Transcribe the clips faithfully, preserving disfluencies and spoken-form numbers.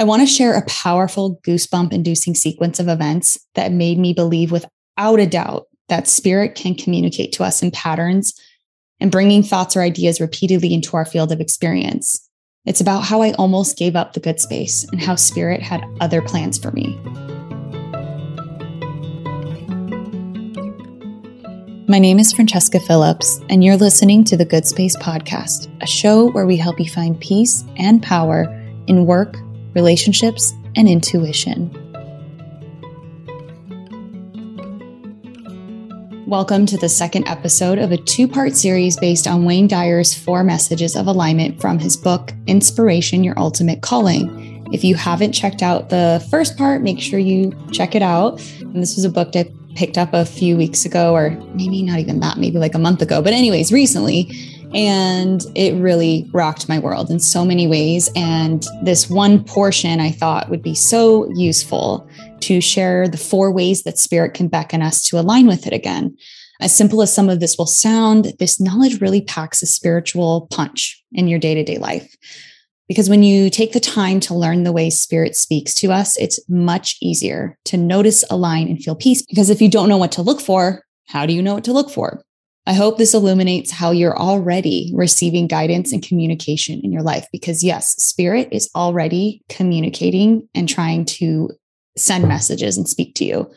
I want to share a powerful goosebump-inducing sequence of events that made me believe without a doubt that spirit can communicate to us in patterns and bringing thoughts or ideas repeatedly into our field of experience. It's about how I almost gave up the good space and how spirit had other plans for me. My name is Francesca Phillips, and you're listening to the Good Space Podcast, a show where we help you find peace and power in work, relationships, and intuition. Welcome to the second episode of a two-part series based on Wayne Dyer's four messages of alignment from his book, Inspiration: Your Ultimate Calling. If you haven't checked out the first part, make sure you check it out. And this was a book that picked up a few weeks ago, or maybe not even that, maybe like a month ago, but anyways, recently. And it really rocked my world in so many ways. And this one portion I thought would be so useful to share the four ways that spirit can beckon us to align with it again. As simple as some of this will sound, this knowledge really packs a spiritual punch in your day-to-day life. Because when you take the time to learn the way spirit speaks to us, it's much easier to notice, align, and feel peace. Because if you don't know what to look for, how do you know what to look for? I hope this illuminates how you're already receiving guidance and communication in your life. Because yes, spirit is already communicating and trying to send messages and speak to you.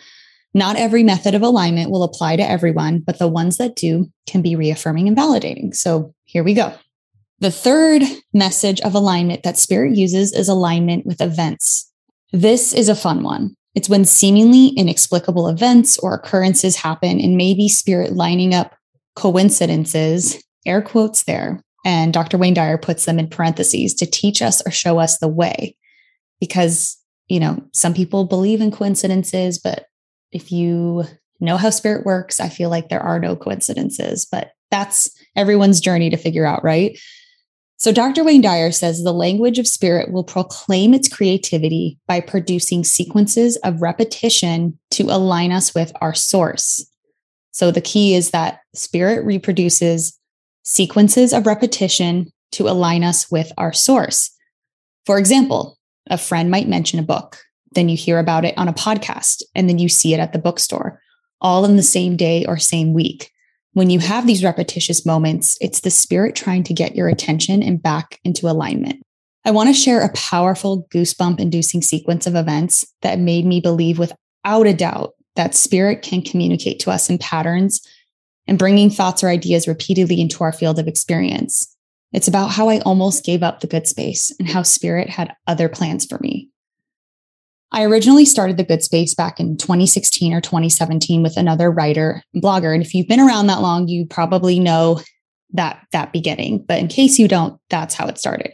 Not every method of alignment will apply to everyone, but the ones that do can be reaffirming and validating. So here we go. The third message of alignment that spirit uses is alignment with events. This is a fun one. It's when seemingly inexplicable events or occurrences happen, and maybe spirit lining up coincidences, air quotes there, and Doctor Wayne Dyer puts them in parentheses to teach us or show us the way. Because, you know, some people believe in coincidences, but if you know how spirit works, I feel like there are no coincidences, but that's everyone's journey to figure out, right? So Doctor Wayne Dyer says the language of spirit will proclaim its creativity by producing sequences of repetition to align us with our source. So the key is that spirit reproduces sequences of repetition to align us with our source. For example, a friend might mention a book, then you hear about it on a podcast, and then you see it at the bookstore, all in the same day or same week. When you have these repetitious moments, it's the spirit trying to get your attention and back into alignment. I want to share a powerful goosebump-inducing sequence of events that made me believe without a doubt that spirit can communicate to us in patterns and bringing thoughts or ideas repeatedly into our field of experience. It's about how I almost gave up the good space and how spirit had other plans for me. I originally started The Good Space back in twenty sixteen or twenty seventeen with another writer and blogger. And if you've been around that long, you probably know that, that beginning. But in case you don't, that's how it started.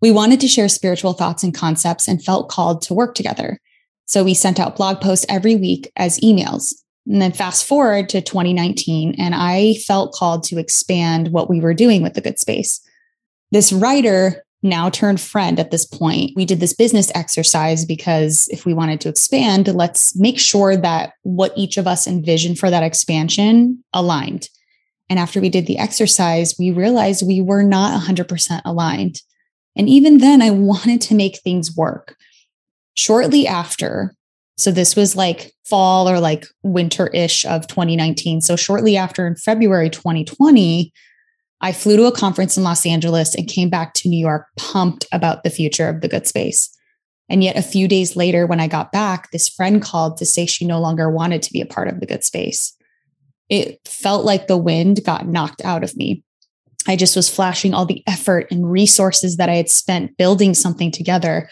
We wanted to share spiritual thoughts and concepts and felt called to work together. So we sent out blog posts every week as emails. And then fast forward to twenty nineteen, and I felt called to expand what we were doing with The Good Space. This writer, now turned friend at this point, we did this business exercise because if we wanted to expand, let's make sure that what each of us envisioned for that expansion aligned. And after we did the exercise, we realized we were not one hundred percent aligned. And even then, I wanted to make things work. Shortly after, so this was like fall or like winter-ish of twenty nineteen. So shortly after, in February twenty twenty, I flew to a conference in Los Angeles and came back to New York pumped about the future of the good space. And yet a few days later, when I got back, this friend called to say she no longer wanted to be a part of the good space. It felt like the wind got knocked out of me. I just was flashing all the effort and resources that I had spent building something together.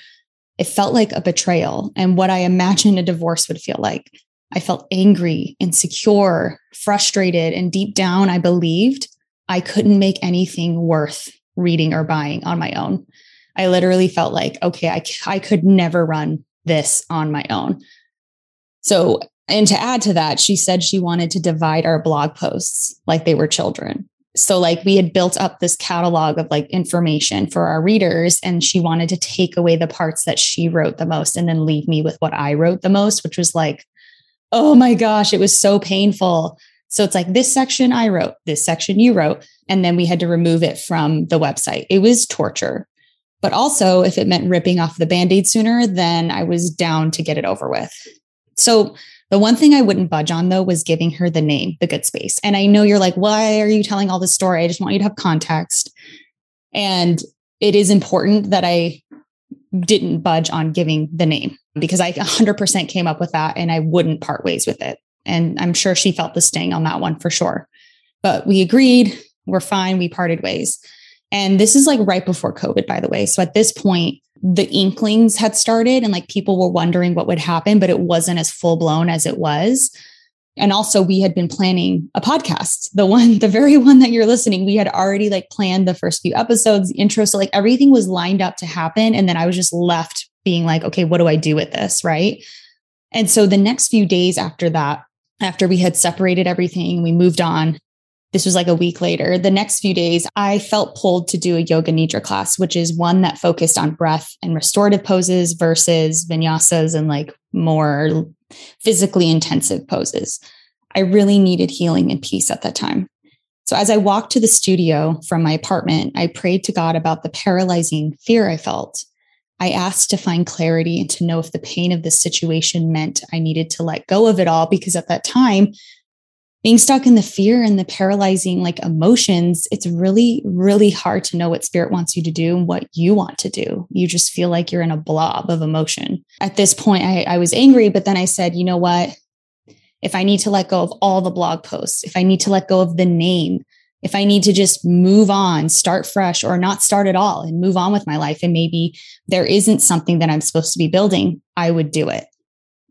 It felt like a betrayal and what I imagined a divorce would feel like. I felt angry, insecure, frustrated, and deep down, I believed I couldn't make anything worth reading or buying on my own. I literally felt like, okay, I, I could never run this on my own. So, and to add to that, she said she wanted to divide our blog posts like they were children. So like we had built up this catalog of like information for our readers, and she wanted to take away the parts that she wrote the most and then leave me with what I wrote the most, which was like, oh my gosh, it was so painful. So it's like this section I wrote, this section you wrote, and then we had to remove it from the website. It was torture. But also, if it meant ripping off the Band-Aid sooner, then I was down to get it over with. So the one thing I wouldn't budge on, though, was giving her the name, the Good Space. And I know you're like, why are you telling all this story? I just want you to have context. And it is important that I didn't budge on giving the name, because I one hundred percent came up with that and I wouldn't part ways with it. And I'm sure she felt the sting on that one for sure. But we agreed, we're fine, we parted ways. And this is like right before COVID, by the way. So at this point, the inklings had started and like people were wondering what would happen, but it wasn't as full blown as it was. And also we had been planning a podcast, the one, the very one that you're listening. We had already like planned the first few episodes, intro. So like everything was lined up to happen. And then I was just left being like, okay, what do I do with this? Right. And so the next few days after that, after we had separated everything, we moved on. This was like a week later. The next few days, I felt pulled to do a yoga nidra class, which is one that focused on breath and restorative poses versus vinyasas and like more physically intensive poses. I really needed healing and peace at that time. So as I walked to the studio from my apartment, I prayed to God about the paralyzing fear I felt. I asked to find clarity and to know if the pain of this situation meant I needed to let go of it all, because at that time, being stuck in the fear and the paralyzing like emotions, it's really, really hard to know what spirit wants you to do and what you want to do. You just feel like you're in a blob of emotion. At this point, I, I was angry, but then I said, you know what? If I need to let go of all the blog posts, if I need to let go of the name, if I need to just move on, start fresh or not start at all and move on with my life, and maybe there isn't something that I'm supposed to be building, I would do it.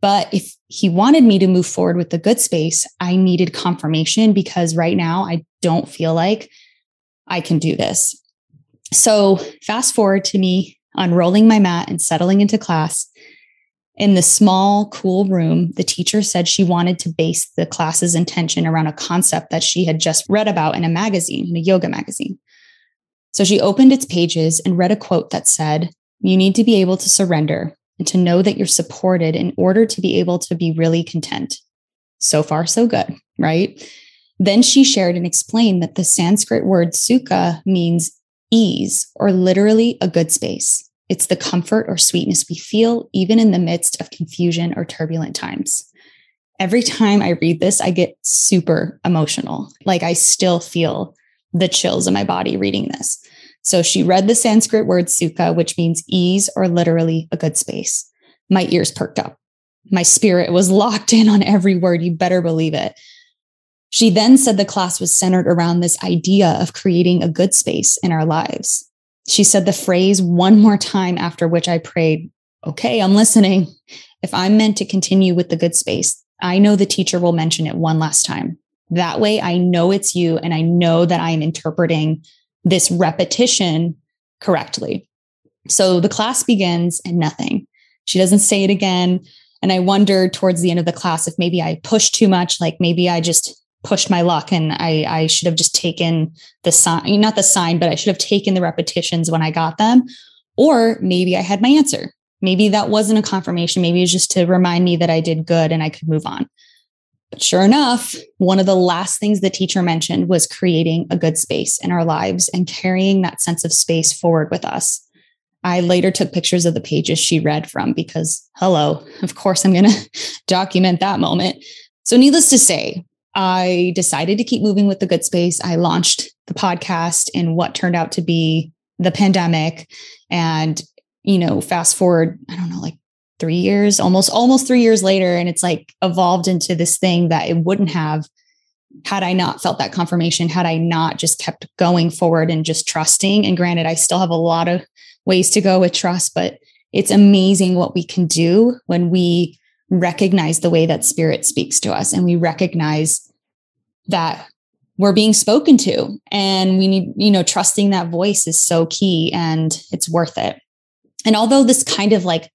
But if he wanted me to move forward with the Good Space, I needed confirmation, because right now I don't feel like I can do this. So fast forward to me unrolling my mat and settling into class. In the small, cool room, the teacher said she wanted to base the class's intention around a concept that she had just read about in a magazine, in a yoga magazine. So she opened its pages and read a quote that said, "You need to be able to surrender and to know that you're supported in order to be able to be really content." So far, so good, right? Then she shared and explained that the Sanskrit word sukha means ease, or literally a good space. It's the comfort or sweetness we feel even in the midst of confusion or turbulent times. Every time I read this, I get super emotional. Like I still feel the chills in my body reading this. So she read the Sanskrit word sukha, which means ease, or literally a good space. My ears perked up. My spirit was locked in on every word. You better believe it. She then said the class was centered around this idea of creating a good space in our lives. She said the phrase one more time, after which I prayed, okay, I'm listening. If I'm meant to continue with the good space, I know the teacher will mention it one last time. That way I know it's you, and I know that I'm interpreting this repetition correctly. So the class begins and nothing. She doesn't say it again. And I wondered towards the end of the class if maybe I pushed too much, like maybe I just pushed my luck and I, I should have just taken the sign, not the sign, but I should have taken the repetitions when I got them. Or maybe I had my answer. Maybe that wasn't a confirmation. Maybe it's just to remind me that I did good and I could move on. But sure enough, one of the last things the teacher mentioned was creating a good space in our lives and carrying that sense of space forward with us. I later took pictures of the pages she read from, because hello, of course, I'm going to document that moment. So needless to say, I decided to keep moving with the Good Space. I launched the podcast in what turned out to be the pandemic. And, you know, fast forward, I don't know, like Three years, almost, almost three years later. And it's like evolved into this thing that it wouldn't have had I not felt that confirmation, had I not just kept going forward and just trusting. And granted, I still have a lot of ways to go with trust, but it's amazing what we can do when we recognize the way that spirit speaks to us. And we recognize that we're being spoken to, and we need, you know, trusting that voice is so key, and it's worth it. And although this kind of like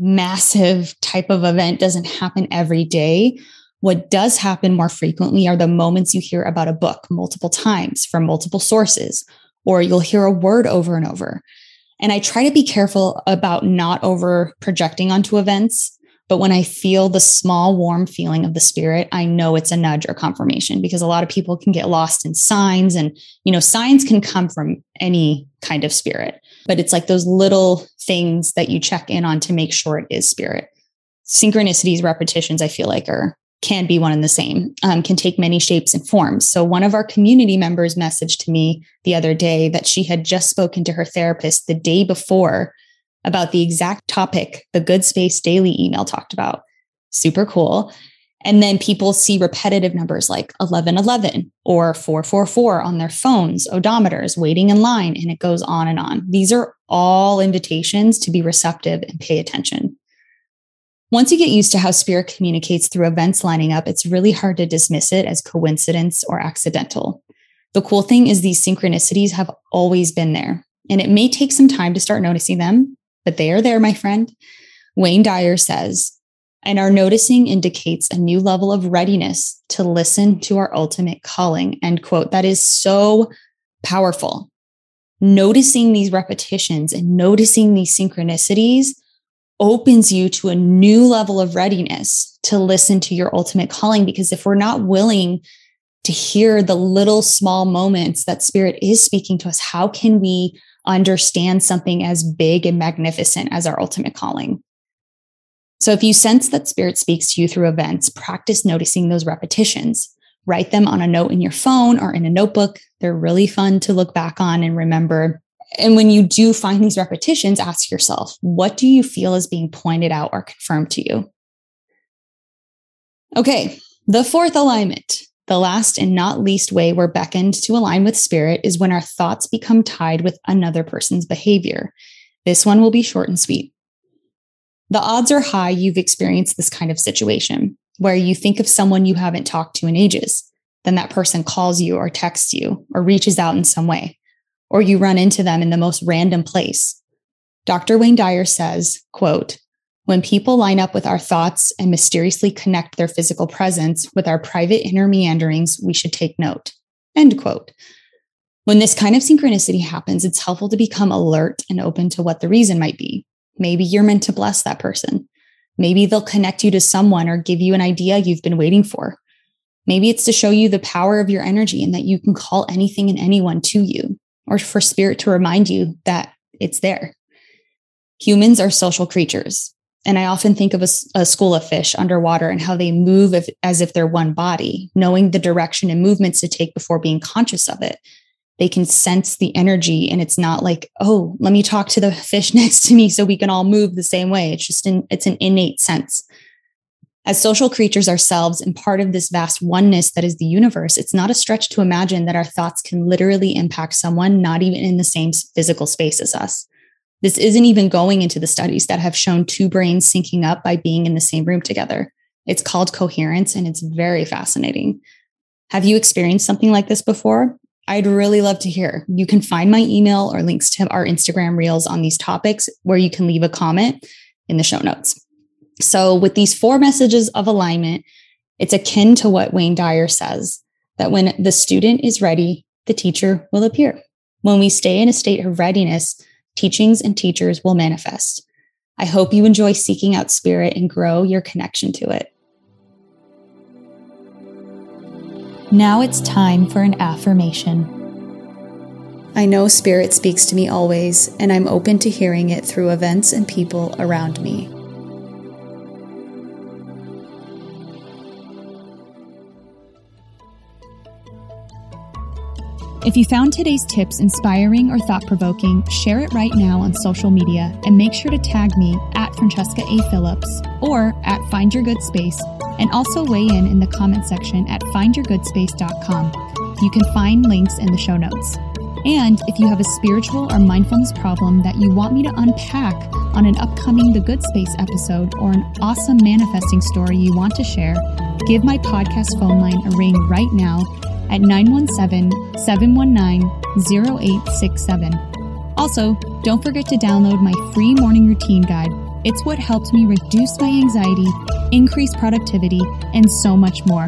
massive type of event doesn't happen every day, what does happen more frequently are the moments you hear about a book multiple times from multiple sources, or you'll hear a word over and over. And I try to be careful about not over projecting onto events, but when I feel the small, warm feeling of the spirit, I know it's a nudge or confirmation, because a lot of people can get lost in signs, and, you know, signs can come from any kind of spirit. But it's like those little things that you check in on to make sure it is spirit. Synchronicities, repetitions, I feel like are can be one and the same, um, can take many shapes and forms. So one of our community members messaged to me the other day that she had just spoken to her therapist the day before about the exact topic the Good Space Daily email talked about. Super cool. And then people see repetitive numbers like eleven eleven or four four four on their phones, odometers, waiting in line, and it goes on and on. These are all invitations to be receptive and pay attention. Once you get used to how spirit communicates through events lining up, it's really hard to dismiss it as coincidence or accidental. The cool thing is these synchronicities have always been there, and it may take some time to start noticing them, but they are there, my friend. Wayne Dyer says, and our noticing indicates a new level of readiness to listen to our ultimate calling, end quote. That is so powerful. Noticing these repetitions and noticing these synchronicities opens you to a new level of readiness to listen to your ultimate calling. Because if we're not willing to hear the little small moments that spirit is speaking to us, how can we understand something as big and magnificent as our ultimate calling? So if you sense that spirit speaks to you through events, practice noticing those repetitions. Write them on a note in your phone or in a notebook. They're really fun to look back on and remember. And when you do find these repetitions, ask yourself, what do you feel is being pointed out or confirmed to you? Okay, the fourth alignment, the last and not least way we're beckoned to align with spirit is when our thoughts become tied with another person's behavior. This one will be short and sweet. The odds are high you've experienced this kind of situation where you think of someone you haven't talked to in ages. Then that person calls you or texts you or reaches out in some way, or you run into them in the most random place. Doctor Wayne Dyer says, quote, when people line up with our thoughts and mysteriously connect their physical presence with our private inner meanderings, we should take note, end quote. When this kind of synchronicity happens, it's helpful to become alert and open to what the reason might be. Maybe you're meant to bless that person. Maybe they'll connect you to someone or give you an idea you've been waiting for. Maybe it's to show you the power of your energy and that you can call anything and anyone to you, or for spirit to remind you that it's there. Humans are social creatures. And I often think of a, a school of fish underwater and how they move if, as if they're one body, knowing the direction and movements to take before being conscious of it. They can sense the energy, and it's not like, oh, let me talk to the fish next to me so we can all move the same way. It's just an, it's an innate sense. As social creatures ourselves and part of this vast oneness that is the universe, it's not a stretch to imagine that our thoughts can literally impact someone not even in the same physical space as us. This isn't even going into the studies that have shown two brains syncing up by being in the same room together. It's called coherence, and it's very fascinating. Have you experienced something like this before? I'd really love to hear. You can find my email or links to our Instagram reels on these topics, where you can leave a comment in the show notes. So with these four messages of alignment, it's akin to what Wayne Dyer says, that when the student is ready, the teacher will appear. When we stay in a state of readiness, teachings and teachers will manifest. I hope you enjoy seeking out spirit and grow your connection to it. Now it's time for an affirmation. I know spirit speaks to me always, and I'm open to hearing it through events and people around me. If you found today's tips inspiring or thought-provoking, share it right now on social media and make sure to tag me at Francesca A. Phillips or at Find Your Good Space, and also weigh in in the comment section at find your good space dot com. You can find links in the show notes. And if you have a spiritual or mindfulness problem that you want me to unpack on an upcoming The Good Space episode, or an awesome manifesting story you want to share, give my podcast phone line a ring right now at nine one seven, seven one nine, zero eight six seven. Also, don't forget to download my free morning routine guide. It's what helped me reduce my anxiety, increase productivity, and so much more.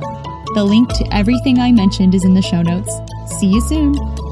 The link to everything I mentioned is in the show notes. See you soon.